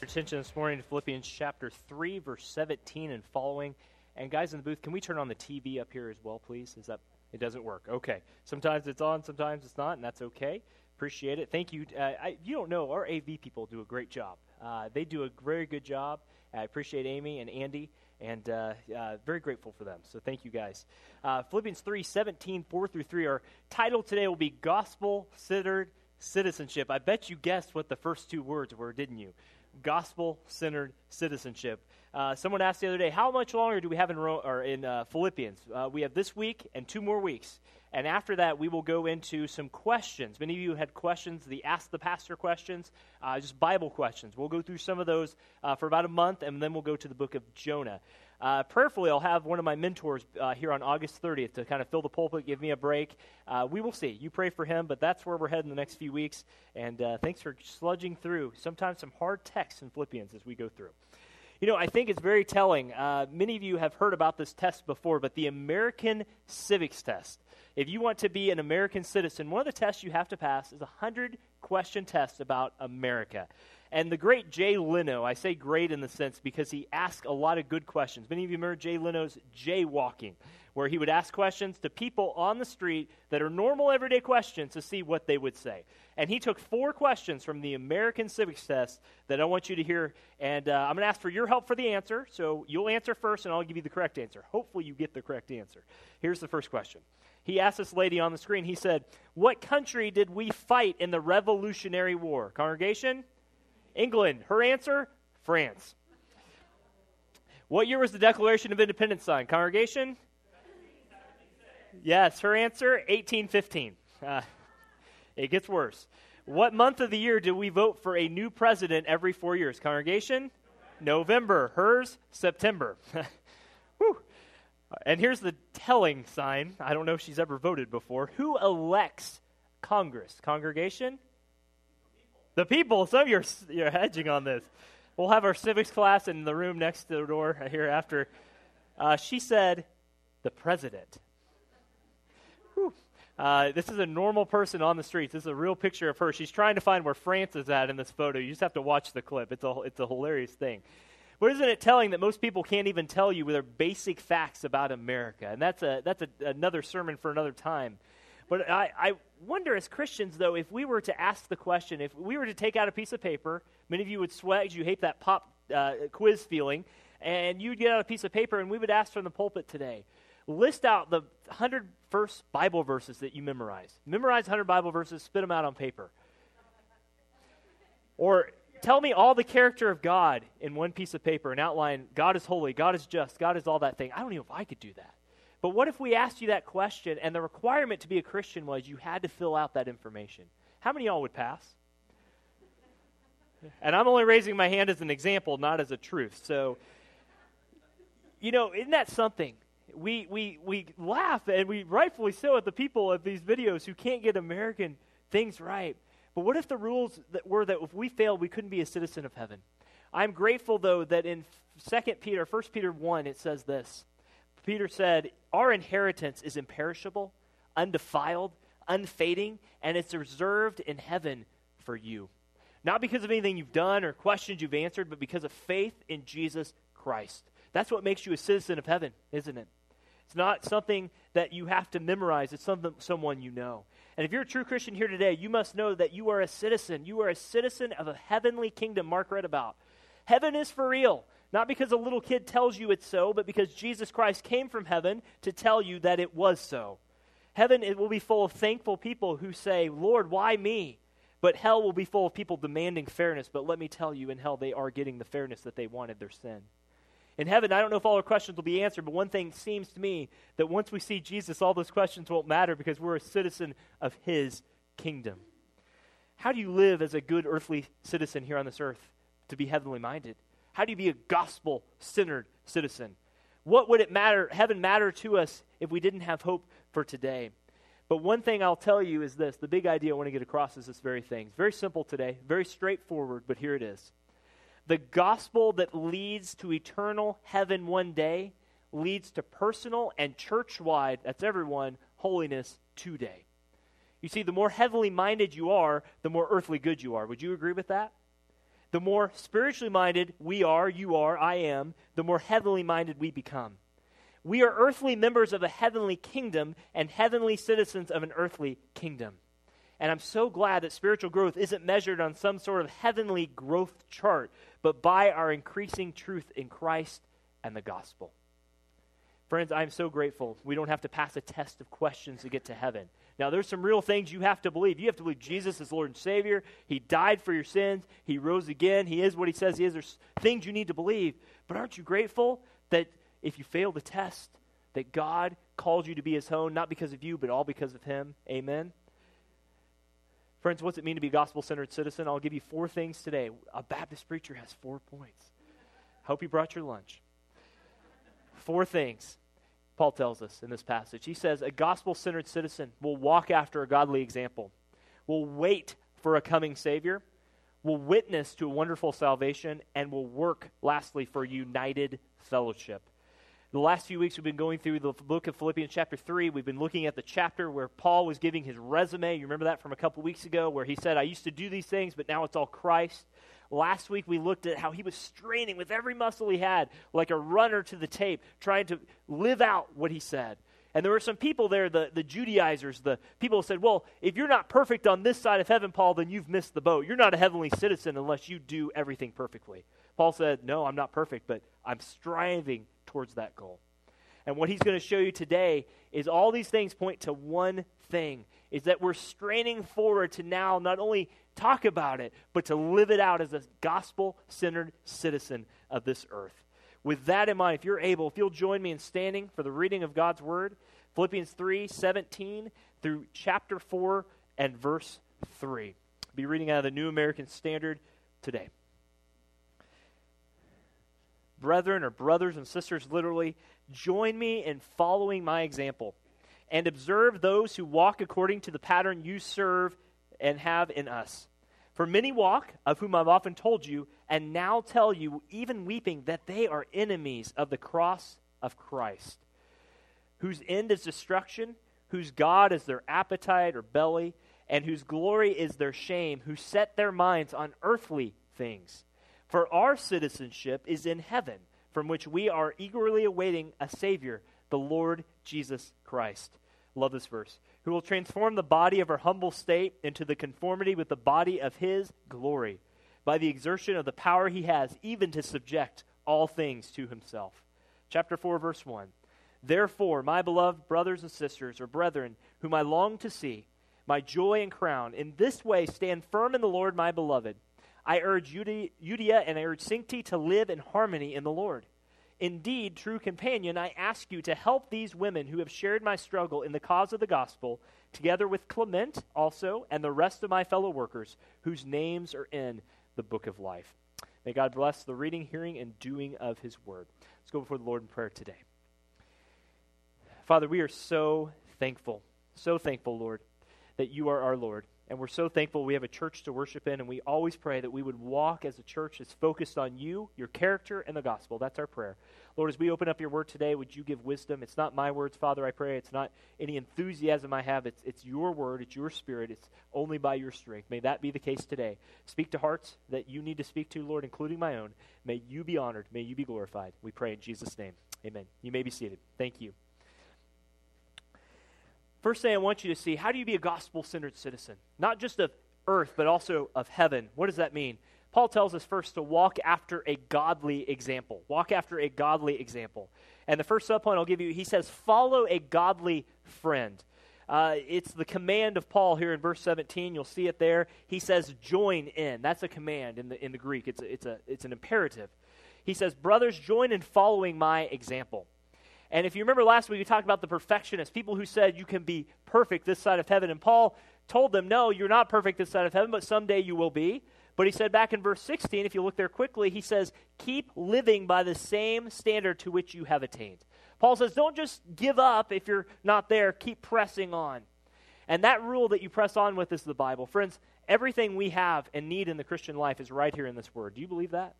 Attention this morning to Philippians chapter 3, verse 17 and following. And guys in the booth, can we turn on the TV up here as well, please? Is that it doesn't work? Okay. Sometimes it's on, sometimes it's not, and that's okay. Appreciate it. Thank you. You don't know, our AV people do a great job. They do a very good job. I appreciate Amy and Andy, and very grateful for them. So thank you, guys. Philippians 3, 17, 4 through 3. Our title today will be Gospel-Centered Citizenship. I bet you guessed what the first two words were, didn't you? Gospel-centered citizenship. Someone asked the other day, how much longer do we have in Philippians? We have this week and 2 more weeks. And after that, we will go into some questions. Many of you had questions, the Ask the Pastor questions, just Bible questions. We'll go through some of those for about a month, and then we'll go to the book of Jonah. Prayerfully, I'll have one of my mentors here on August 30th to kind of fill the pulpit, give me a break. We will see. You pray for him, but that's where we're heading the next few weeks. And thanks for sludging through sometimes some hard texts in Philippians as we go through. You know, I think it's very telling. Many of you have heard about this test before, but the American Civics Test. If you want to be an American citizen, one of the tests you have to pass is a 100-question test about America. And the great Jay Leno, I say great in the sense because he asked a lot of good questions. Many of you remember Jay Leno's Jaywalking, where he would ask questions to people on the street that are normal everyday questions to see what they would say. And he took 4 questions from the American Civics Test that I want you to hear. And I'm going to ask for your help for the answer. So you'll answer first, and I'll give you the correct answer. Hopefully you get the correct answer. Here's the first question. He asked this lady on the screen, he said, what country did we fight in the Revolutionary War? Congregation? England. Her answer, France. What year was the Declaration of Independence signed? Congregation? Yes, her answer, 1815. It gets worse. What month of the year do we vote for a new president every 4 years? Congregation? November. Hers, September. Whew. And here's the telling sign. I don't know if she's ever voted before. Who elects Congress? Congregation? The people. Some of you you're hedging on this. We'll have our civics class in the room next to the door here after. She said, the president. Whew. This is a normal person on the streets. This is a real picture of her. She's trying to find where France is at in this photo. You just have to watch the clip. It's a hilarious thing. But isn't it telling that most people can't even tell you their basic facts about America? And that's another sermon for another time. But I wonder as Christians, though, if we were to ask the question, if we were to take out a piece of paper, many of you would sweat because you hate that pop quiz feeling, and you'd get out a piece of paper, and we would ask from the pulpit today, list out the 100 first Bible verses that you memorize. Memorize 100 Bible verses, spit them out on paper. Or tell me all the character of God in one piece of paper and outline God is holy, God is just, God is all that thing. I don't even know if I could do that. But what if we asked you that question, and the requirement to be a Christian was you had to fill out that information? How many of y'all would pass? And I'm only raising my hand as an example, not as a truth. So, you know, isn't that something? We laugh, and we rightfully so, at the people of these videos who can't get American things right. But what if the rules that were that if we failed, we couldn't be a citizen of heaven? I'm grateful, though, that in 1 Peter 1, it says this. Peter said, our inheritance is imperishable, undefiled, unfading, and it's reserved in heaven for you. Not because of anything you've done or questions you've answered, but because of faith in Jesus Christ. That's what makes you a citizen of heaven, isn't it? It's not something that you have to memorize. It's someone you know. And if you're a true Christian here today, you must know that you are a citizen. You are a citizen of a heavenly kingdom Mark read about. Heaven is for real. Not because a little kid tells you it's so, but because Jesus Christ came from heaven to tell you that it was so. Heaven, it will be full of thankful people who say, Lord, why me? But hell will be full of people demanding fairness. But let me tell you, in hell, they are getting the fairness that they wanted, their sin. In heaven, I don't know if all our questions will be answered, but one thing seems to me that once we see Jesus, all those questions won't matter because we're a citizen of his kingdom. How do you live as a good earthly citizen here on this earth to be heavenly minded? How do you be a gospel-centered citizen? What would it matter, heaven matter to us if we didn't have hope for today? But one thing I'll tell you is this. The big idea I want to get across is this very thing. It's very simple today, very straightforward, but here it is. The gospel that leads to eternal heaven one day leads to personal and church-wide, that's everyone, holiness today. You see, the more heavenly minded you are, the more earthly good you are. Would you agree with that? The more spiritually minded we are, you are, I am, the more heavenly minded we become. We are earthly members of a heavenly kingdom and heavenly citizens of an earthly kingdom. And I'm so glad that spiritual growth isn't measured on some sort of heavenly growth chart, but by our increasing truth in Christ and the gospel. Friends, I'm so grateful we don't have to pass a test of questions to get to heaven. Now, there's some real things you have to believe. You have to believe Jesus is Lord and Savior. He died for your sins. He rose again. He is what he says he is. There's things you need to believe. But aren't you grateful that if you fail the test, that God called you to be his own, not because of you, but all because of him? Amen? Friends, what's it mean to be a gospel-centered citizen? I'll give you four things today. A Baptist preacher has 4 points. Hope you brought your lunch. 4 things Paul tells us in this passage. He says a gospel-centered citizen will walk after a godly example, will wait for a coming Savior, will witness to a wonderful salvation, and will work, lastly, for united fellowship. The last few weeks we've been going through the book of Philippians chapter 3. We've been looking at the chapter where Paul was giving his resume. You remember that from a couple weeks ago where he said, I used to do these things, but now it's all Christ. Last week we looked at how he was straining with every muscle he had like a runner to the tape, trying to live out what he said. And there were some people there, the Judaizers, the people who said, well, if you're not perfect on this side of heaven, Paul, then you've missed the boat. You're not a heavenly citizen unless you do everything perfectly. Paul said, no, I'm not perfect, but I'm striving towards that goal. And what he's going to show you today is all these things point to one thing, is that we're straining forward to now not only talk about it, but to live it out as a gospel-centered citizen of this earth. With that in mind, if you're able, if you'll join me in standing for the reading of God's word, Philippians 3:17 through chapter 4 and verse 3. I'll be reading out of the New American Standard today. Brethren, or brothers and sisters, literally, join me in following my example and observe those who walk according to the pattern you serve and have in us. For many walk, of whom I've often told you, and now tell you, even weeping, that they are enemies of the cross of Christ, whose end is destruction, whose God is their appetite or belly, and whose glory is their shame, who set their minds on earthly things. For our citizenship is in heaven, from which we are eagerly awaiting a Savior, the Lord Jesus Christ. Love this verse. Who will transform the body of our humble state into the conformity with the body of his glory, by the exertion of the power he has, even to subject all things to himself. Chapter 4, verse 1. Therefore, my beloved brothers and sisters, or brethren, whom I long to see, my joy and crown, in this way stand firm in the Lord, my beloved. I urge Euodia and I urge Syntyche to live in harmony in the Lord. Indeed, true companion, I ask you to help these women who have shared my struggle in the cause of the gospel, together with Clement also and the rest of my fellow workers, whose names are in the book of life. May God bless the reading, hearing, and doing of his word. Let's go before the Lord in prayer today. Father, we are so thankful, Lord, that you are our Lord. And we're so thankful we have a church to worship in, and we always pray that we would walk as a church that's focused on you, your character, and the gospel. That's our prayer. Lord, as we open up your word today, would you give wisdom? It's not my words, Father, I pray. It's not any enthusiasm I have. It's your word. It's your spirit. It's only by your strength. May that be the case today. Speak to hearts that you need to speak to, Lord, including my own. May you be honored. May you be glorified. We pray in Jesus' name. Amen. You may be seated. Thank you. First thing I want you to see, how do you be a gospel-centered citizen? Not just of earth, but also of heaven. What does that mean? Paul tells us first to walk after a godly example. Walk after a godly example. And the first subpoint I'll give you, he says, follow a godly friend. It's the command of Paul here in verse 17. You'll see it there. He says, join in. That's a command in the Greek. It's an imperative. He says, brothers, join in following my example. And if you remember last week, we talked about the perfectionists, people who said you can be perfect this side of heaven. And Paul told them, no, you're not perfect this side of heaven, but someday you will be. But he said back in verse 16, if you look there quickly, he says, keep living by the same standard to which you have attained. Paul says, don't just give up if you're not there. Keep pressing on. And that rule that you press on with is the Bible. Friends, everything we have and need in the Christian life is right here in this word. Do you believe that?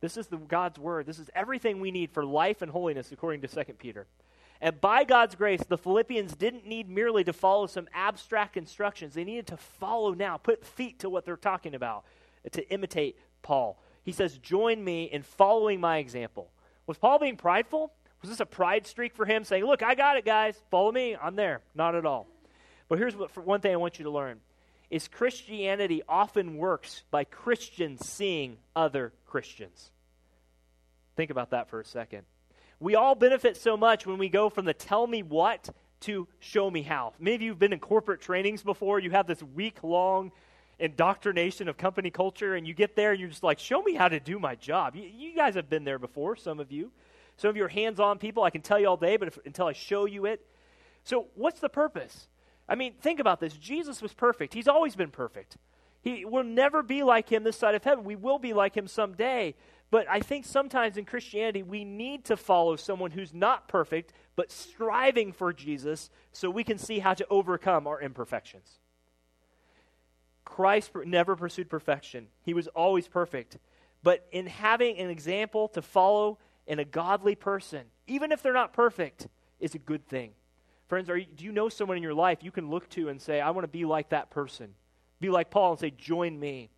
This is God's word. This is everything we need for life and holiness, according to 2 Peter. And by God's grace, the Philippians didn't need merely to follow some abstract instructions. They needed to follow now, put feet to what they're talking about, to imitate Paul. He says, join me in following my example. Was Paul being prideful? Was this a pride streak for him, saying, look, I got it, guys. Follow me. I'm there. Not at all. But here's what, for one thing I want you to learn, is Christianity often works by Christians seeing other Christians. Think about that for a second. We all benefit so much when we go from the tell me what to show me how. Many of you have been in corporate trainings before. You have this week-long indoctrination of company culture, and you get there, and you're just like, show me how to do my job. You guys have been there before, some of you. Some of you are hands-on people. I can tell you all day, but until I show you it. So what's the purpose? I mean, think about this. Jesus was perfect. He's always been perfect. He will never be like him this side of heaven. We will be like him someday. But I think sometimes in Christianity, we need to follow someone who's not perfect, but striving for Jesus so we can see how to overcome our imperfections. Christ never pursued perfection. He was always perfect. But in having an example to follow in a godly person, even if they're not perfect, is a good thing. Friends, do you know someone in your life you can look to and say, I want to be like that person? Be like Paul and say, join me.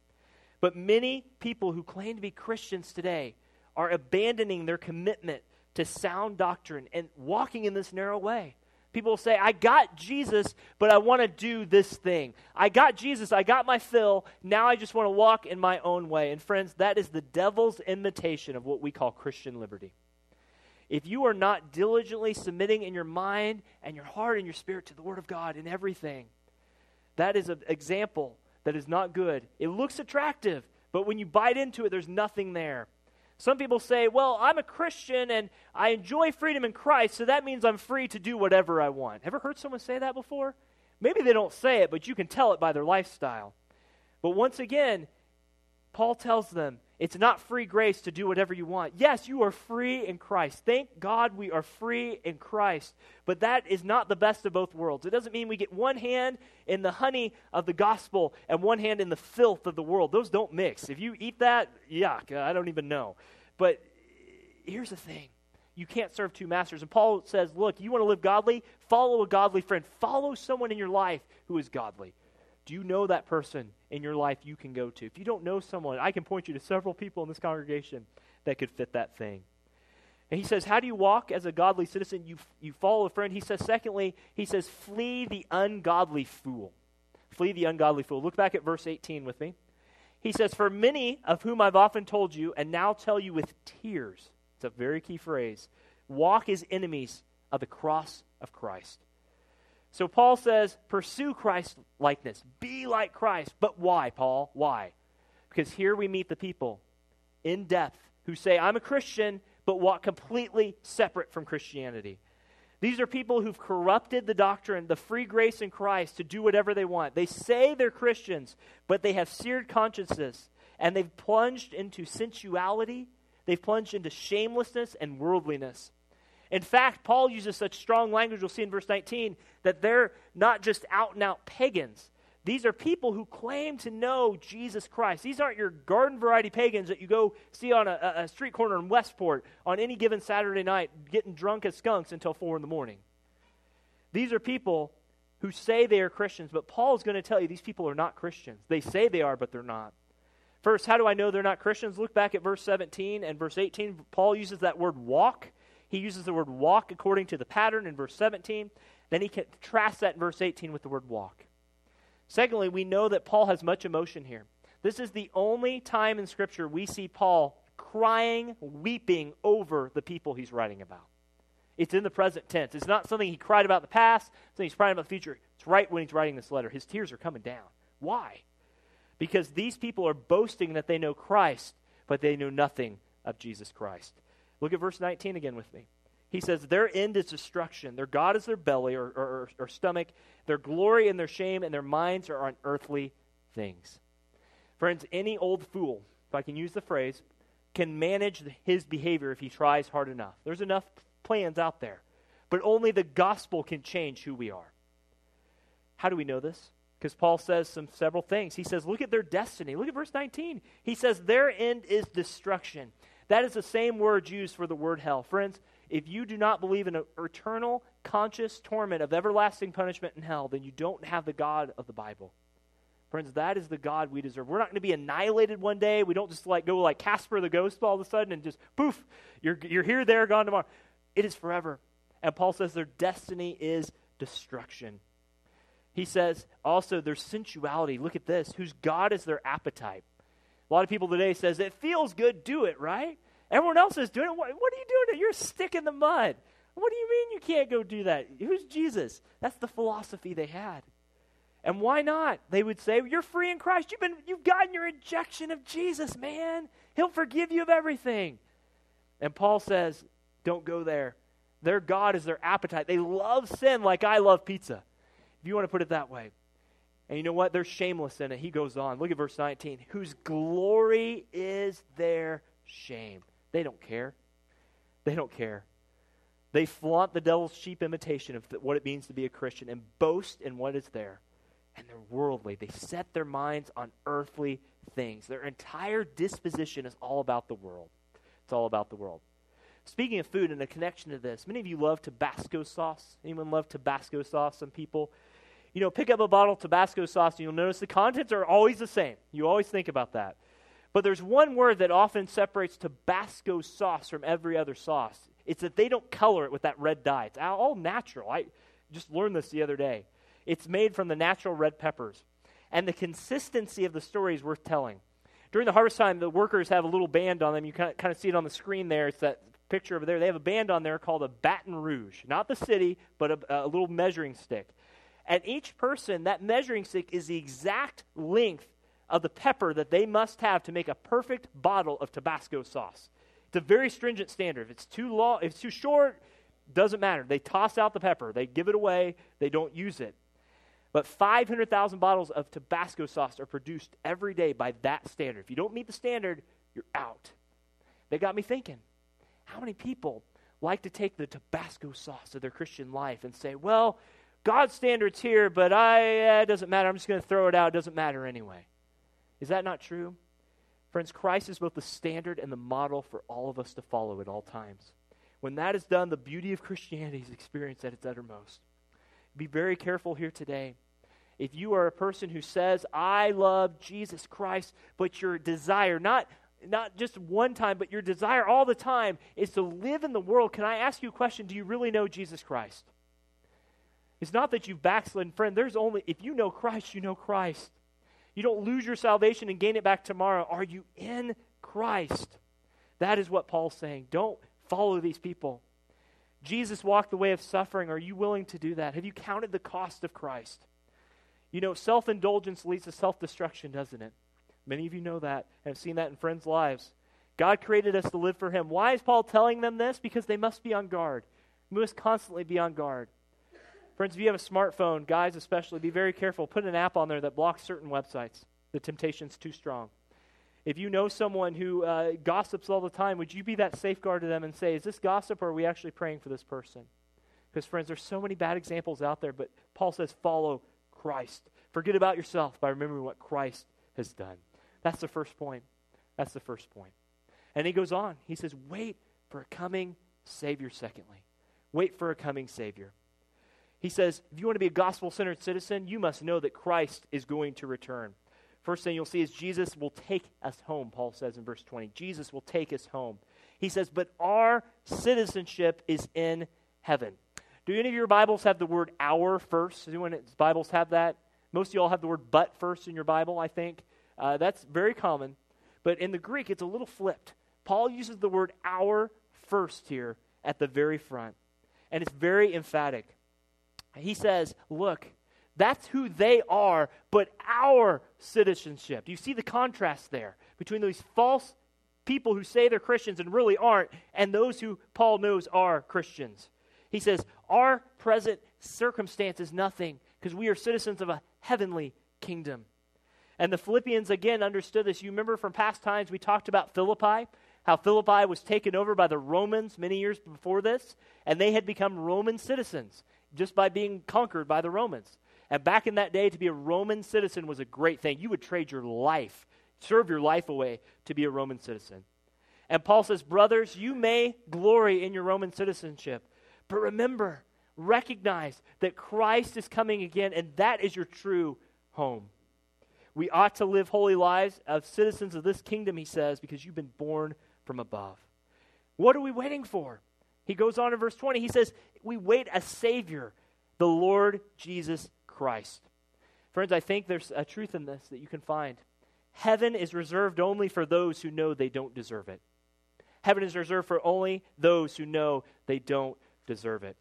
But many people who claim to be Christians today are abandoning their commitment to sound doctrine and walking in this narrow way. People will say, I got Jesus, but I want to do this thing. I got Jesus, I got my fill, now I just want to walk in my own way. And friends, that is the devil's imitation of what we call Christian liberty. If you are not diligently submitting in your mind and your heart and your spirit to the Word of God in everything, that is an example that is not good. It looks attractive, but when you bite into it, there's nothing there. Some people say, well, I'm a Christian and I enjoy freedom in Christ, so that means I'm free to do whatever I want. Ever heard someone say that before? Maybe they don't say it, but you can tell it by their lifestyle. But once again, Paul tells them, it's not free grace to do whatever you want. Yes, you are free in Christ. Thank God we are free in Christ. But that is not the best of both worlds. It doesn't mean we get one hand in the honey of the gospel and one hand in the filth of the world. Those don't mix. If you eat that, yuck, I don't even know. But here's the thing. You can't serve two masters. And Paul says, look, you want to live godly? Follow a godly friend. Follow someone in your life who is godly. Do you know that person in your life you can go to? If you don't know someone, I can point you to several people in this congregation that could fit that thing. And he says, how do you walk as a godly citizen? You follow a friend. He says, secondly, he says, flee the ungodly fool. Flee the ungodly fool. Look back at verse 18 with me. He says, for many of whom I've often told you and now tell you with tears, it's a very key phrase, walk as enemies of the cross of Christ. So Paul says, pursue Christ likeness. Be like Christ. But why, Paul? Why? Because here we meet the people in depth who say, I'm a Christian, but walk completely separate from Christianity. These are people who've corrupted the doctrine, the free grace in Christ, to do whatever they want. They say they're Christians, but they have seared consciences, and they've plunged into sensuality. They've plunged into shamelessness and worldliness. In fact, Paul uses such strong language, we'll see in verse 19, that they're not just out-and-out pagans. These are people who claim to know Jesus Christ. These aren't your garden-variety pagans that you go see on a street corner in Westport on any given Saturday night getting drunk as skunks until 4 in the morning. These are people who say they are Christians, but Paul's going to tell you these people are not Christians. They say they are, but they're not. First, how do I know they're not Christians? Look back at verse 17 and verse 18. Paul uses that word walk. He uses the word walk according to the pattern in verse 17. Then he contrasts that in verse 18 with the word walk. Secondly, we know that Paul has much emotion here. This is the only time in Scripture we see Paul crying, weeping over the people he's writing about. It's in the present tense. It's not something he cried about the past, something he's crying about the future. It's right when he's writing this letter. His tears are coming down. Why? Because these people are boasting that they know Christ, but they know nothing of Jesus Christ. Look at verse 19 again with me. He says, their end is destruction. Their God is their belly or stomach. Their glory and their shame and their minds are on earthly things. Friends, any old fool, if I can use the phrase, can manage his behavior if he tries hard enough. There's enough plans out there. But only the gospel can change who we are. How do we know this? Because Paul says several things. He says, look at their destiny. Look at verse 19. He says, their end is destruction. That is the same word used for the word hell. Friends, if you do not believe in an eternal, conscious torment of everlasting punishment in hell, then you don't have the God of the Bible. Friends, that is the God we deserve. We're not going to be annihilated one day. We don't just like go like Casper the Ghost all of a sudden and just poof, you're here, there, gone tomorrow. It is forever. And Paul says their destiny is destruction. He says also their sensuality. Look at this. Whose God is their appetite. A lot of people today says, it feels good, do it, right? Everyone else is doing it. What are you doing? You're a stick in the mud. What do you mean you can't go do that? Who's Jesus? That's the philosophy they had. And why not? They would say, you're free in Christ. You've gotten your injection of Jesus, man. He'll forgive you of everything. And Paul says, don't go there. Their God is their appetite. They love sin like I love pizza, if you want to put it that way. And you know what? They're shameless in it. He goes on. Look at verse 19. Whose glory is their shame. They don't care. They don't care. They flaunt the devil's cheap imitation of what it means to be a Christian and boast in what is there. And they're worldly. They set their minds on earthly things. Their entire disposition is all about the world. It's all about the world. Speaking of food and a connection to this, many of you love Tabasco sauce. Anyone love Tabasco sauce? Some people, you know, pick up a bottle of Tabasco sauce and you'll notice the contents are always the same. You always think about that. But there's one word that often separates Tabasco sauce from every other sauce. It's that they don't color it with that red dye. It's all natural. I just learned this the other day. It's made from the natural red peppers. And the consistency of the story is worth telling. During the harvest time, the workers have a little band on them. You kind of see it on the screen there. It's that picture over there. They have a band on there called a Baton Rouge. Not the city, but a little measuring stick. And each person, that measuring stick is the exact length of the pepper that they must have to make a perfect bottle of Tabasco sauce. It's a very stringent standard. If it's too long, if it's too short, doesn't matter. They toss out the pepper. They give it away. They don't use it. But 500,000 bottles of Tabasco sauce are produced every day by that standard. If you don't meet the standard, you're out. They got me thinking, how many people like to take the Tabasco sauce of their Christian life and say, well, God's standard's here, but it doesn't matter. I'm just going to throw it out. It doesn't matter anyway. Is that not true? Friends, Christ is both the standard and the model for all of us to follow at all times. When that is done, the beauty of Christianity is experienced at its uttermost. Be very careful here today. If you are a person who says, I love Jesus Christ, but your desire, not just one time, but your desire all the time is to live in the world, can I ask you a question? Do you really know Jesus Christ? It's not that you've backslidden, friend. If you know Christ, you know Christ. You don't lose your salvation and gain it back tomorrow. Are you in Christ? That is what Paul's saying. Don't follow these people. Jesus walked the way of suffering. Are you willing to do that? Have you counted the cost of Christ? You know, self-indulgence leads to self-destruction, doesn't it? Many of you know that and have seen that in friends' lives. God created us to live for Him. Why is Paul telling them this? Because they must be on guard. We must constantly be on guard. Friends, if you have a smartphone, guys especially, be very careful. Put an app on there that blocks certain websites. The temptation's too strong. If you know someone who gossips all the time, would you be that safeguard to them and say, is this gossip or are we actually praying for this person? Because, friends, there's so many bad examples out there, but Paul says, follow Christ. Forget about yourself by remembering what Christ has done. That's the first point. That's the first point. And he goes on. He says, wait for a coming Savior, secondly. Wait for a coming Savior. He says, if you want to be a gospel-centered citizen, you must know that Christ is going to return. First thing you'll see is Jesus will take us home, Paul says in verse 20. Jesus will take us home. He says, but our citizenship is in heaven. Do any of your Bibles have the word "our" first? Does anyone's Bibles have that? Most of you all have the word "but" first in your Bible, I think. That's very common. But in the Greek, it's a little flipped. Paul uses the word "our" first here at the very front. And it's very emphatic. He says, look, that's who they are, but our citizenship. Do you see the contrast there between these false people who say they're Christians and really aren't and those who Paul knows are Christians? He says, our present circumstance is nothing because we are citizens of a heavenly kingdom. And the Philippians, again, understood this. You remember from past times we talked about Philippi, how Philippi was taken over by the Romans many years before this, and they had become Roman citizens just by being conquered by the Romans. And back in that day, to be a Roman citizen was a great thing. You would trade your life, serve your life away to be a Roman citizen. And Paul says, brothers, you may glory in your Roman citizenship, but remember, recognize that Christ is coming again, and that is your true home. We ought to live holy lives of citizens of this kingdom, he says, because you've been born from above. What are we waiting for? He goes on in verse 20. He says, we wait a Savior, the Lord Jesus Christ. Friends, I think there's a truth in this that you can find. Heaven is reserved only for those who know they don't deserve it. Heaven is reserved for only those who know they don't deserve it.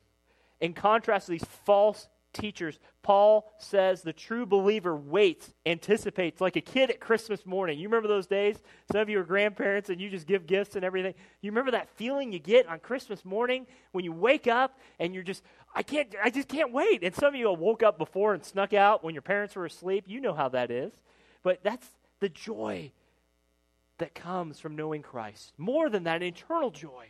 In contrast to these false teachers, Paul says the true believer waits, anticipates, like a kid at Christmas morning. You remember those days? Some of you are grandparents and you just give gifts and everything. You remember that feeling you get on Christmas morning when you wake up and you're just, I just can't wait. And some of you woke up before and snuck out when your parents were asleep. You know how that is. But that's the joy that comes from knowing Christ. More than that, an eternal joy.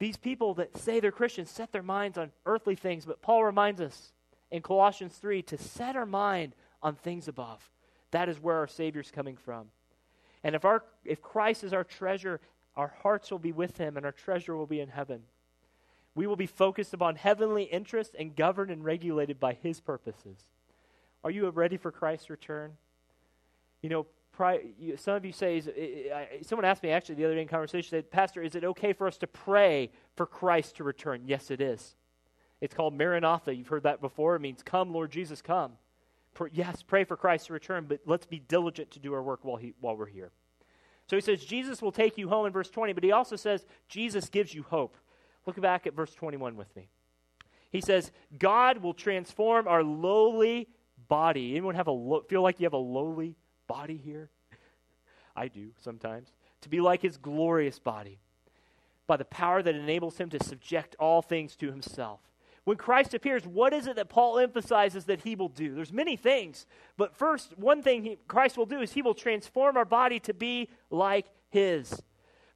These people that say they're Christians set their minds on earthly things, but Paul reminds us in Colossians 3 to set our mind on things above. That is where our Savior's coming from. And if Christ is our treasure, our hearts will be with him and our treasure will be in heaven. We will be focused upon heavenly interests and governed and regulated by his purposes. Are you ready for Christ's return? You know, some of you say, someone asked me actually the other day in conversation, said, Pastor, is it okay for us to pray for Christ to return? Yes, it is. It's called Maranatha. You've heard that before. It means, come, Lord Jesus, come. Yes, pray for Christ to return, but let's be diligent to do our work while we're here. So he says, Jesus will take you home in verse 20, but he also says, Jesus gives you hope. Look back at verse 21 with me. He says, God will transform our lowly body. Anyone have feel like you have a lowly body here? I do sometimes. To be like his glorious body by the power that enables him to subject all things to himself. When Christ appears, what is it that Paul emphasizes that he will do? There's many things, but first, one thing Christ will do is he will transform our body to be like his.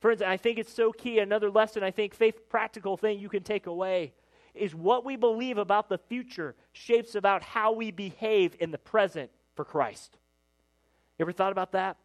Friends, I think it's so key. Another lesson, I think, faith practical thing you can take away is what we believe about the future shapes about how we behave in the present for Christ. Ever thought about that?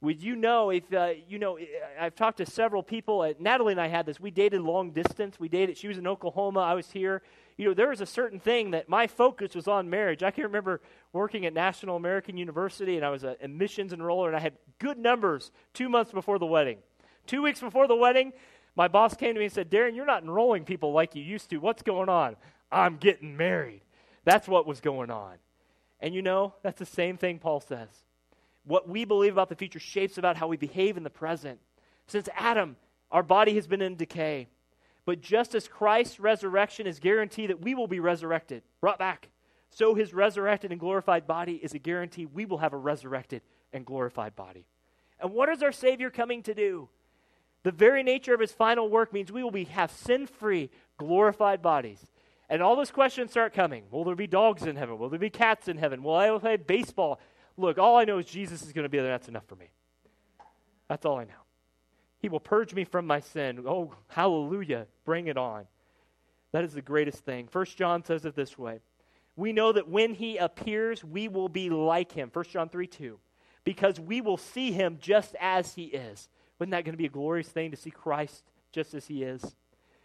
Would you know if, I've talked to several people. Natalie and I had this. We dated long distance. She was in Oklahoma. I was here. You know, there was a certain thing that my focus was on marriage. I can remember working at National American University, and I was an admissions enroller, and I had good numbers 2 months before the wedding. 2 weeks before the wedding, my boss came to me and said, Darren, you're not enrolling people like you used to. What's going on? I'm getting married. That's what was going on. And you know, that's the same thing Paul says. What we believe about the future shapes about how we behave in the present. Since Adam, our body has been in decay. But just as Christ's resurrection is guarantee that we will be resurrected, brought back, so his resurrected and glorified body is a guarantee we will have a resurrected and glorified body. And what is our Savior coming to do? The very nature of his final work means we will have sin-free, glorified bodies. And all those questions start coming. Will there be dogs in heaven? Will there be cats in heaven? Will I play baseball? Look, all I know is Jesus is going to be there. That's enough for me. That's all I know. He will purge me from my sin. Oh, hallelujah. Bring it on. That is the greatest thing. 1 John says it this way. We know that when he appears, we will be like him. 1 John 3:2. Because we will see him just as he is. Wasn't that going to be a glorious thing to see Christ just as he is?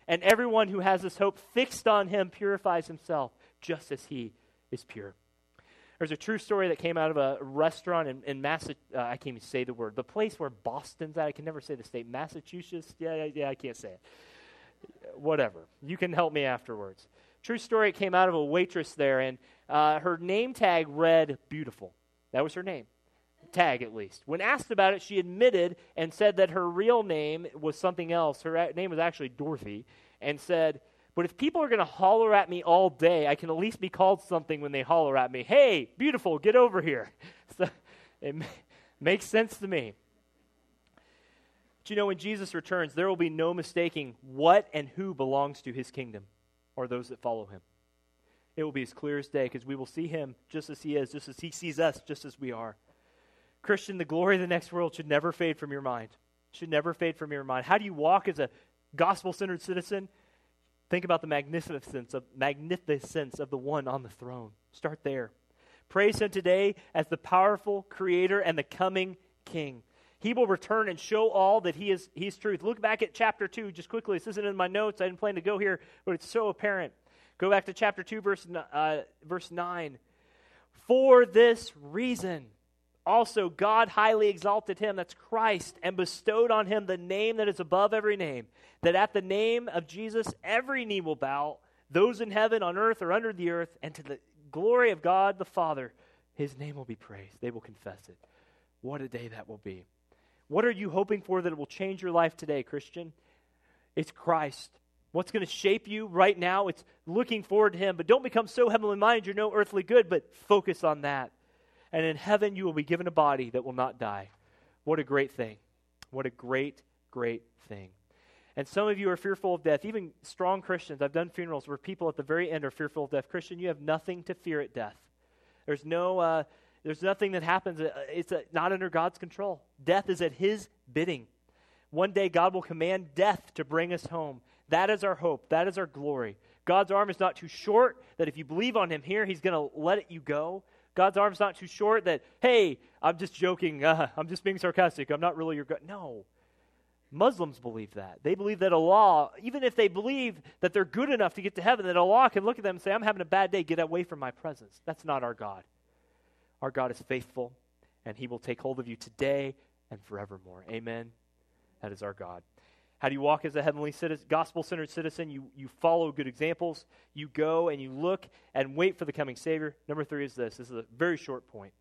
And everyone who has this hope fixed on him purifies himself just as he is pure. There's a true story that came out of a restaurant in Massachusetts. I can't even say the word. The place where Boston's at. I can never say the state. Massachusetts? Yeah, I can't say it. Whatever. You can help me afterwards. True story. It came out of a waitress there, and her name tag read Beautiful. That was her name. Tag, at least. When asked about it, she admitted and said that her real name was something else. Her name was actually Dorothy, and said, but if people are going to holler at me all day, I can at least be called something when they holler at me. Hey, beautiful, get over here. So it makes sense to me. But you know, when Jesus returns, there will be no mistaking what and who belongs to his kingdom or those that follow him. it will be as clear as day, because we will see him just as he is, just as he sees us, just as we are. Christian, the glory of the next world should never fade from your mind. Should never fade from your mind. How do you walk as a gospel-centered citizen? Think about the magnificence of the one on the throne. Start there. Praise him today as the powerful creator and the coming king. He will return and show all that he is truth. Look back at chapter 2 just quickly. This isn't in my notes. I didn't plan to go here, but it's so apparent. Go back to chapter 2, verse 9. For this reason, also God highly exalted him, that's Christ, and bestowed on him the name that is above every name, that at the name of Jesus every knee will bow, those in heaven, on earth, or under the earth, and to the glory of God the Father, his name will be praised. They will confess it. What a day that will be. What are you hoping for that will change your life today, Christian? It's Christ. What's going to shape you right now? It's looking forward to him. But don't become so heavenly-minded you're no earthly good, but focus on that. And in heaven you will be given a body that will not die. What a great thing. What a great, great thing. And some of you are fearful of death. Even strong Christians, I've done funerals where people at the very end are fearful of death. Christian, you have nothing to fear at death. There's no... There's nothing that happens. It's not under God's control. Death is at his bidding. One day God will command death to bring us home. That is our hope. That is our glory. God's arm is not too short that if you believe on him here, he's going to let you go. God's arm is not too short that, hey, I'm just joking. I'm just being sarcastic. I'm not really your God. No. Muslims believe that. They believe that Allah, even if they believe that they're good enough to get to heaven, that Allah can look at them and say, I'm having a bad day. Get away from my presence. That's not our God. Our God is faithful, and he will take hold of you today and forevermore. Amen. That is our God. How do you walk as a heavenly citizen, gospel-centered citizen? You follow good examples. You go and you look and wait for the coming Savior. Number 3 is this. This is a very short point.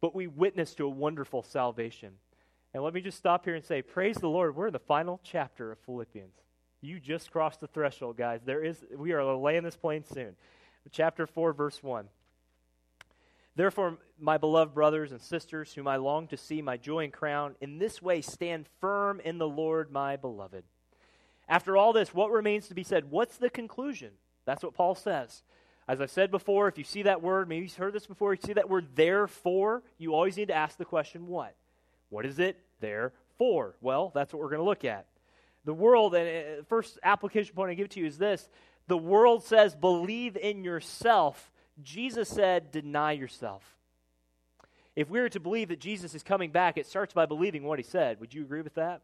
But we witness to a wonderful salvation. And let me just stop here and say, praise the Lord. We're in the final chapter of Philippians. You just crossed the threshold, guys. We are laying this plane soon. Chapter 4, verse 1. Therefore, my beloved brothers and sisters, whom I long to see my joy and crown, in this way stand firm in the Lord, my beloved. After all this, what remains to be said? What's the conclusion? That's what Paul says. As I've said before, if you see that word, maybe you've heard this before, you see that word therefore, you always need to ask the question, what? What is it there for? Well, that's what we're going to look at. The world, and first application point I give to you is this. The world says, believe in yourself. Jesus said, deny yourself. If we were to believe that Jesus is coming back, it starts by believing what he said. Would you agree with that?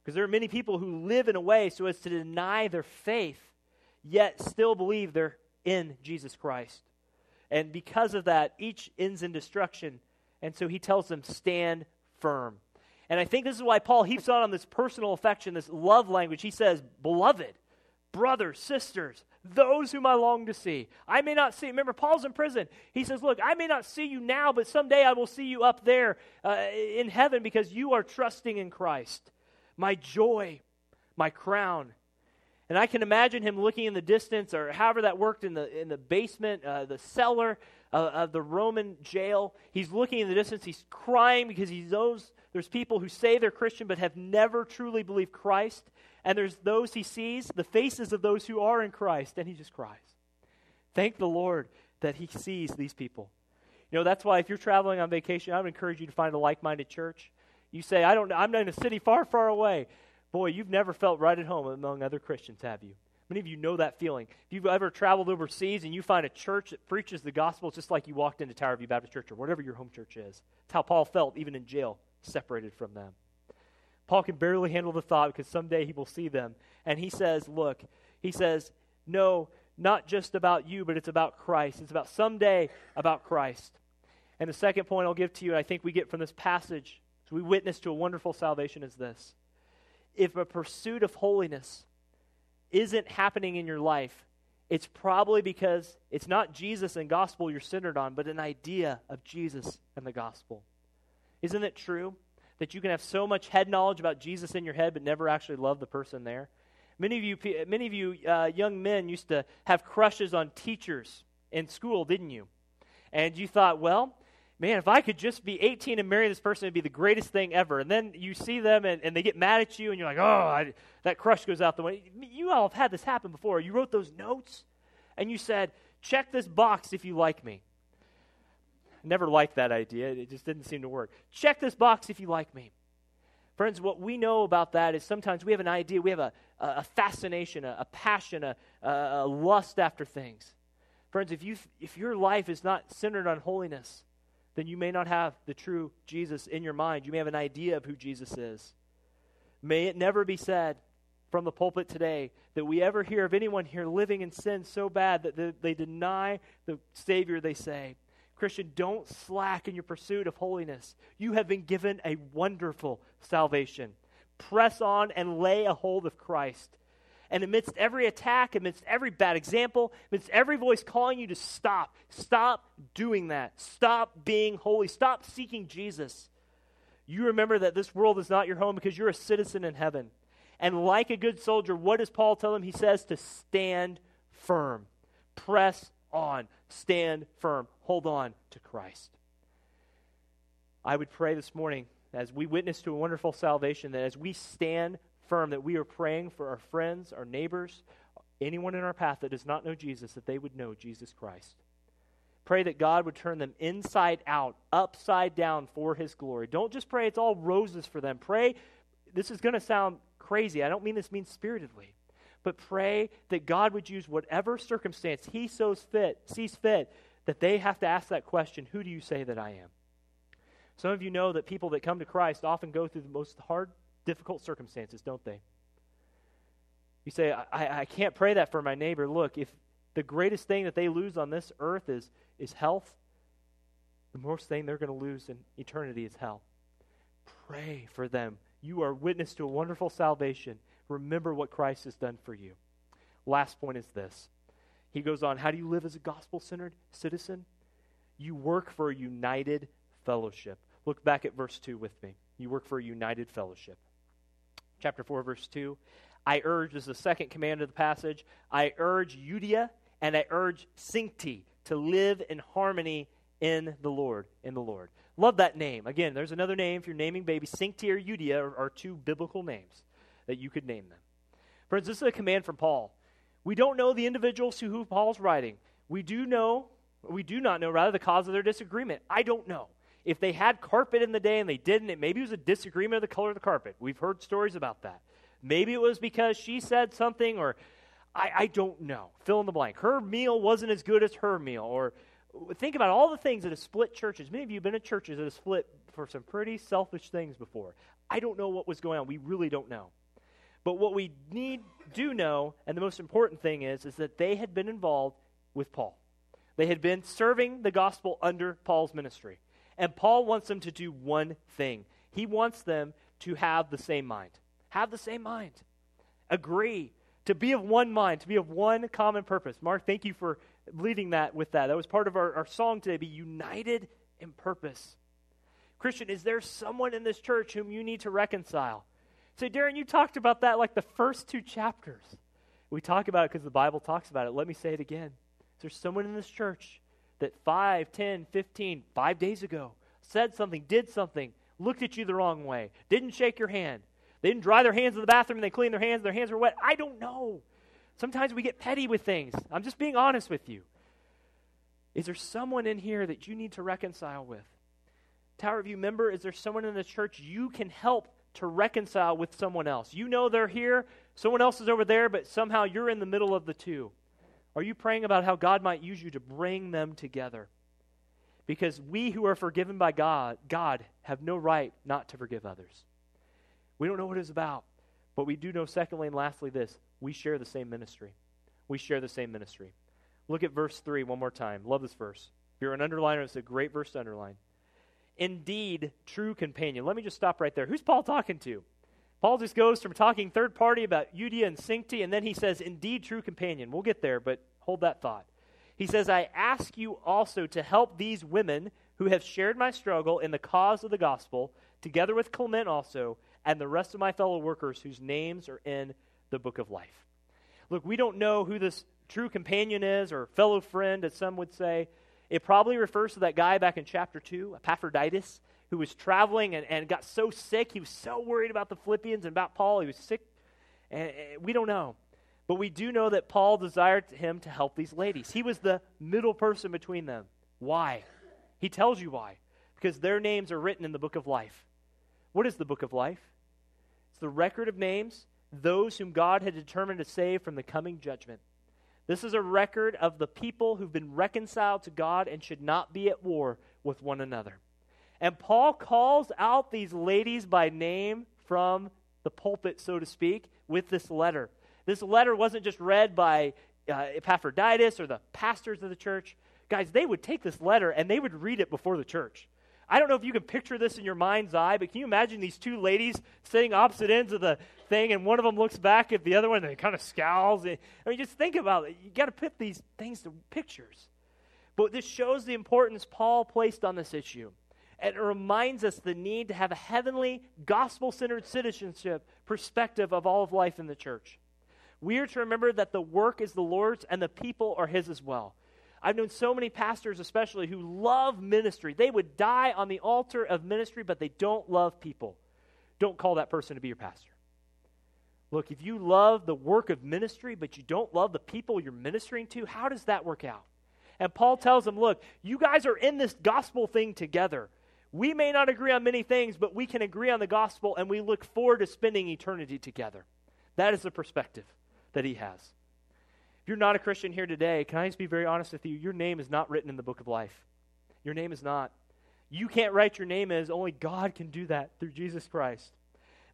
Because there are many people who live in a way so as to deny their faith, yet still believe they're in Jesus Christ. And because of that, each ends in destruction. And so he tells them, stand firm. And I think this is why Paul heaps on this personal affection, this love language. He says, beloved, brothers, sisters, those whom I long to see. I may not see, remember Paul's in prison. He says, look, I may not see you now, but someday I will see you up there in heaven because you are trusting in Christ. My joy, my crown. And I can imagine him looking in the distance or however that worked in the basement, the cellar of the Roman jail. He's looking in the distance. He's crying because he knows there's people who say they're Christian but have never truly believed Christ. And there's those he sees, the faces of those who are in Christ, and he just cries. Thank the Lord that he sees these people. You know, that's why if you're traveling on vacation, I would encourage you to find a like-minded church. You say, I'm not in a city far, far away. Boy, you've never felt right at home among other Christians, have you? Many of you know that feeling. If you've ever traveled overseas and you find a church that preaches the gospel, it's just like you walked into Tower View Baptist Church or whatever your home church is. It's how Paul felt, even in jail, separated from them. Paul can barely handle the thought because someday he will see them. And he says, look, he says, no, not just about you, but it's about Christ. It's about someday about Christ. And the second point I'll give to you, and I think we get from this passage, so we witness to a wonderful salvation, is this. If a pursuit of holiness isn't happening in your life, it's probably because it's not Jesus and gospel you're centered on, but an idea of Jesus and the gospel. Isn't it true that you can have so much head knowledge about Jesus in your head but never actually love the person there? Many of you young men used to have crushes on teachers in school, didn't you? And you thought, well, man, if I could just be 18 and marry this person, it would be the greatest thing ever. And then you see them and they get mad at you and you're like, that crush goes out the window. You all have had this happen before. You wrote those notes and you said, Check this box if you like me. I never liked that idea. It just didn't seem to work. Check this box if you like me. Friends, what we know about that is sometimes we have an idea, we have a fascination, a passion, a lust after things. Friends, if your life is not centered on holiness, then you may not have the true Jesus in your mind. You may have an idea of who Jesus is. May it never be said from the pulpit today that we ever hear of anyone here living in sin so bad that they deny the Savior they say. Christian, don't slack in your pursuit of holiness. You have been given a wonderful salvation. Press on and lay a hold of Christ. And amidst every attack, amidst every bad example, amidst every voice calling you to stop doing that. Stop being holy. Stop seeking Jesus. You remember that this world is not your home because you're a citizen in heaven. And like a good soldier, what does Paul tell him? He says to stand firm. Press on. Stand firm. Hold on to Christ. I would pray this morning, as we witness to a wonderful salvation, that as we stand firm, that we are praying for our friends, our neighbors, anyone in our path that does not know Jesus, that they would know Jesus Christ. Pray that God would turn them inside out, upside down for His glory. Don't just pray it's all roses for them. Pray, this is going to sound crazy. I don't mean this mean-spiritedly. But pray that God would use whatever circumstance He sees fit, that they have to ask that question, who do you say that I am? Some of you know that people that come to Christ often go through the most hard, difficult circumstances, don't they? You say, I can't pray that for my neighbor. Look, if the greatest thing that they lose on this earth is health, the most thing they're going to lose in eternity is hell. Pray for them. You are witness to a wonderful salvation. Remember what Christ has done for you. Last point is this. He goes on, how do you live as a gospel-centered citizen? You work for a united fellowship. Look back at verse 2 with me. You work for a united fellowship. Chapter 4, verse 2. I urge, this is the second command of the passage, I urge Euodia and I urge Syntyche to live in harmony in the Lord, Love that name. Again, there's another name if you're naming babies. Syntyche or Euodia are two biblical names that you could name them. Friends, this is a command from Paul. We don't know the individuals to whom Paul's writing. We do not know, the cause of their disagreement. I don't know. If they had carpet in the day and they didn't, maybe it was a disagreement of the color of the carpet. We've heard stories about that. Maybe it was because she said something, or I don't know. Fill in the blank. Her meal wasn't as good as her meal. Or think about all the things that have split churches. Many of you have been to churches that have split for some pretty selfish things before. I don't know what was going on. We really don't know. But what we do know, and the most important thing is that they had been involved with Paul. They had been serving the gospel under Paul's ministry. And Paul wants them to do one thing. He wants them to have the same mind. Have the same mind. Agree. To be of one mind. To be of one common purpose. Mark, thank you for leading that with that. That was part of our song today. Be united in purpose. Christian, is there someone in this church whom you need to reconcile? So, Darren, you talked about that like the first two chapters. We talk about it because the Bible talks about it. Let me say it again. Is there someone in this church that 5, 10, 15, 5 days ago said something, did something, looked at you the wrong way, didn't shake your hand, they didn't dry their hands in the bathroom and they cleaned their hands were wet? I don't know. Sometimes we get petty with things. I'm just being honest with you. Is there someone in here that you need to reconcile with? Tower View member, is there someone in the church you can help to reconcile with someone else? You know they're here, someone else is over there, but somehow you're in the middle of the two. Are you praying about how God might use you to bring them together? Because we who are forgiven by God have no right not to forgive others. We don't know what it's about, but we do know, secondly and lastly, this: we share the same ministry. We share the same ministry. Look at verse 3 one more time. Love this verse. If you're an underliner, it's a great verse to underline. Indeed, true companion. Let me just stop right there. Who's Paul talking to? Paul just goes from talking third party about Euodia and Syntyche, and then he says, indeed, true companion. We'll get there, but hold that thought. He says, I ask you also to help these women who have shared my struggle in the cause of the gospel, together with Clement also, and the rest of my fellow workers whose names are in the book of life. Look, we don't know who this true companion is, or fellow friend, as some would say. It probably refers to that guy back in chapter 2, Epaphroditus, who was traveling and got so sick. He was so worried about the Philippians and about Paul. He was sick. And we don't know. But we do know that Paul desired him to help these ladies. He was the middle person between them. Why? He tells you why. Because their names are written in the book of life. What is the book of life? It's the record of names, those whom God had determined to save from the coming judgment. This is a record of the people who've been reconciled to God and should not be at war with one another. And Paul calls out these ladies by name from the pulpit, so to speak, with this letter. This letter wasn't just read by Epaphroditus or the pastors of the church. Guys, they would take this letter and they would read it before the church. I don't know if you can picture this in your mind's eye, but can you imagine these two ladies sitting opposite ends of the thing, and one of them looks back at the other one and they kind of scowls? I mean, just think about it. You got to put these things to pictures. But this shows the importance Paul placed on this issue. And it reminds us the need to have a heavenly, gospel-centered citizenship perspective of all of life in the church. We are to remember that the work is the Lord's and the people are His as well. I've known so many pastors especially who love ministry. They would die on the altar of ministry, but they don't love people. Don't call that person to be your pastor. Look, if you love the work of ministry, but you don't love the people you're ministering to, how does that work out? And Paul tells them, look, you guys are in this gospel thing together. We may not agree on many things, but we can agree on the gospel, and we look forward to spending eternity together. That is the perspective that he has. If you're not a Christian here today, can I just be very honest with you? Your name is not written in the book of life. Your name is not. You can't write your name as only God can do that through Jesus Christ.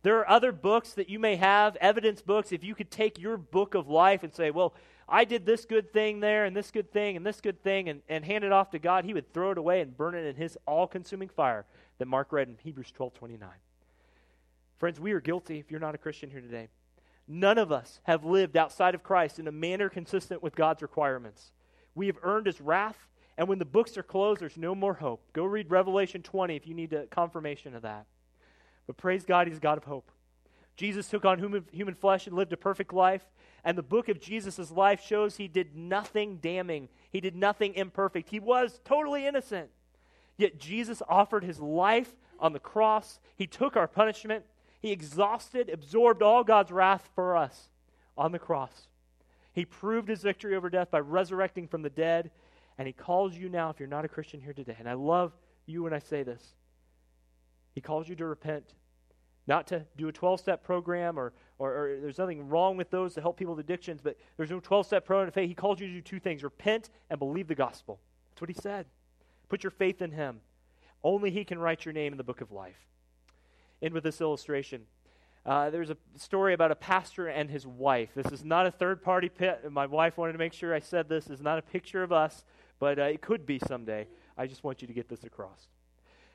There are other books that you may have, evidence books. If you could take your book of life and say, well, I did this good thing there and this good thing and hand it off to God, He would throw it away and burn it in His all-consuming fire that Mark read in Hebrews 12:29. Friends, we are guilty if you're not a Christian here today. None of us have lived outside of Christ in a manner consistent with God's requirements. We have earned His wrath, and when the books are closed, there's no more hope. Go read Revelation 20 if you need a confirmation of that. But praise God, He's a God of hope. Jesus took on human flesh and lived a perfect life, and the book of Jesus' life shows He did nothing damning. He did nothing imperfect. He was totally innocent. Yet Jesus offered His life on the cross. He took our punishment. He absorbed all God's wrath for us on the cross. He proved His victory over death by resurrecting from the dead, and He calls you now if you're not a Christian here today. And I love you when I say this. He calls you to repent, not to do a 12-step program or there's nothing wrong with those to help people with addictions, but there's no 12-step program of faith. He calls you to do two things, repent and believe the gospel. That's what He said. Put your faith in Him. Only He can write your name in the book of life. End with this illustration. There's a story about a pastor and his wife. This is not a third-party pit. My wife wanted to make sure I said this. It's not a picture of us, but it could be someday. I just want you to get this across.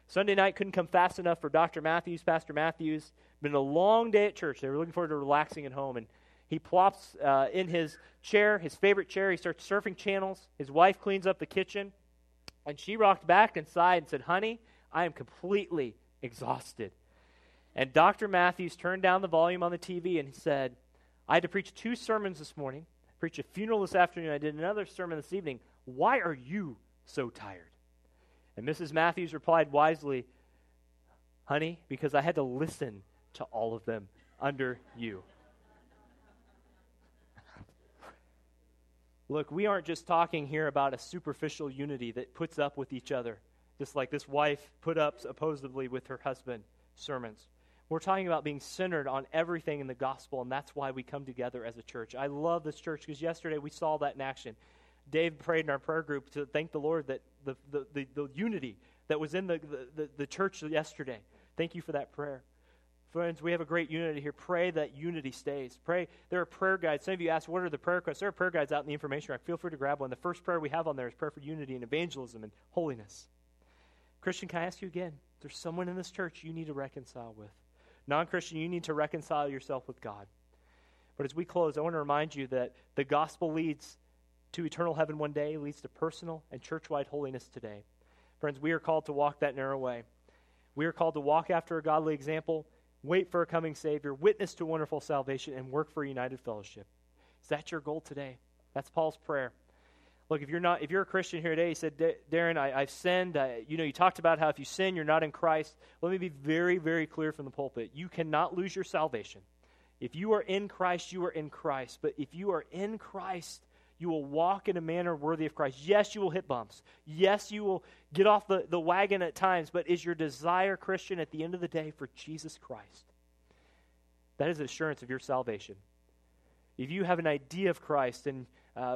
Sunday night couldn't come fast enough for Dr. Matthews, Pastor Matthews. Been a long day at church. They were looking forward to relaxing at home, and he plops in his chair, his favorite chair. He starts surfing channels. His wife cleans up the kitchen, and she rocked back and sighed and said, "Honey, I am completely exhausted." And Dr. Matthews turned down the volume on the TV and he said, "I had to preach two sermons this morning, preach a funeral this afternoon, I did another sermon this evening. Why are you so tired?" And Mrs. Matthews replied wisely, "Honey, because I had to listen to all of them under you." Look, we aren't just talking here about a superficial unity that puts up with each other, just like this wife put up supposedly with her husband sermons. We're talking about being centered on everything in the gospel, and that's why we come together as a church. I love this church because yesterday we saw that in action. Dave prayed in our prayer group to thank the Lord that the unity that was in the church yesterday. Thank you for that prayer. Friends, we have a great unity here. Pray that unity stays. Pray. There are prayer guides. Some of you asked, what are the prayer requests? There are prayer guides out in the information rack. Feel free to grab one. The first prayer we have on there is prayer for unity and evangelism and holiness. Christian, can I ask you again? If there's someone in this church you need to reconcile with. Non-Christian, you need to reconcile yourself with God. But as we close, I want to remind you that the gospel leads to eternal heaven one day, leads to personal and church-wide holiness today. Friends, we are called to walk that narrow way. We are called to walk after a godly example, wait for a coming Savior, witness to wonderful salvation, and work for a united fellowship. Is that your goal today? That's Paul's prayer. Look, if you're a Christian here today, he said, "Darren, I've sinned." You talked about how if you sin, you're not in Christ. Let me be very, very clear from the pulpit. You cannot lose your salvation. If you are in Christ, you are in Christ. But if you are in Christ, you will walk in a manner worthy of Christ. Yes, you will hit bumps. Yes, you will get off the wagon at times. But is your desire, Christian, at the end of the day for Jesus Christ? That is the assurance of your salvation. If you have an idea of Christ, and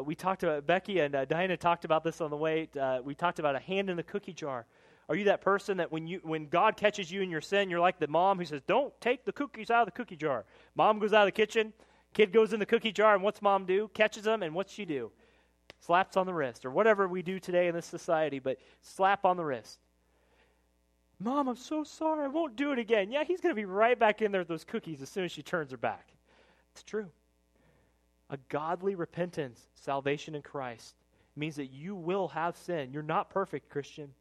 we talked about, Becky and Diana talked about this on the way. We talked about a hand in the cookie jar. Are you that person that when God catches you in your sin, you're like the mom who says, don't take the cookies out of the cookie jar. Mom goes out of the kitchen, kid goes in the cookie jar, and what's mom do? Catches them, and what's she do? Slaps on the wrist, or whatever we do today in this society, but slap on the wrist. Mom, I'm so sorry, I won't do it again. Yeah, he's going to be right back in there with those cookies as soon as she turns her back. It's true. A godly repentance, salvation in Christ, means that you will have sin. You're not perfect, Christian,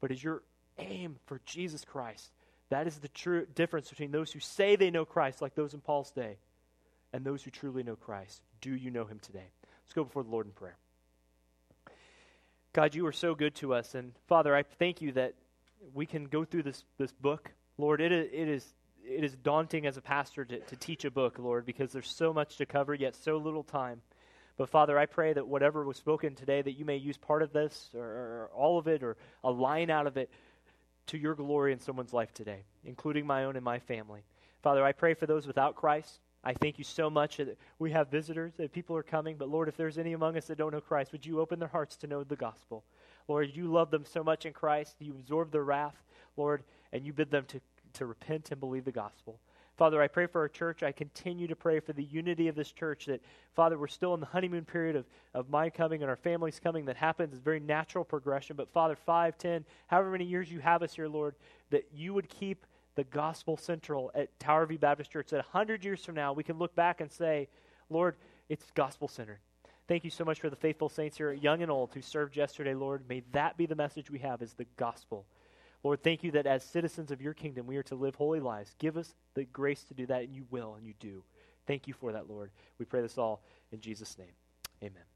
but is your aim for Jesus Christ. That is the true difference between those who say they know Christ, like those in Paul's day, and those who truly know Christ. Do you know him today? Let's go before the Lord in prayer. God, you are so good to us, and Father, I thank you that we can go through this book. Lord, it is daunting as a pastor to teach a book, Lord, because there's so much to cover, yet so little time. But Father, I pray that whatever was spoken today, that you may use part of this or all of it or a line out of it to your glory in someone's life today, including my own and my family. Father, I pray for those without Christ. I thank you so much that we have visitors, that people are coming. But Lord, if there's any among us that don't know Christ, would you open their hearts to know the gospel? Lord, you love them so much in Christ. You absorb their wrath, Lord, and you bid them to repent and believe the gospel. Father, I pray for our church. I continue to pray for the unity of this church that, Father, we're still in the honeymoon period of my coming and our family's coming. That happens. It's a very natural progression. But, Father, 5, 10, however many years you have us here, Lord, that you would keep the gospel central at Tower View Baptist Church. That 100 years from now, we can look back and say, Lord, it's gospel-centered. Thank you so much for the faithful saints here, young and old, who served yesterday, Lord. May that be the message we have, is the gospel. Lord, thank you that as citizens of your kingdom, we are to live holy lives. Give us the grace to do that, and you will, and you do. Thank you for that, Lord. We pray this all in Jesus' name. Amen.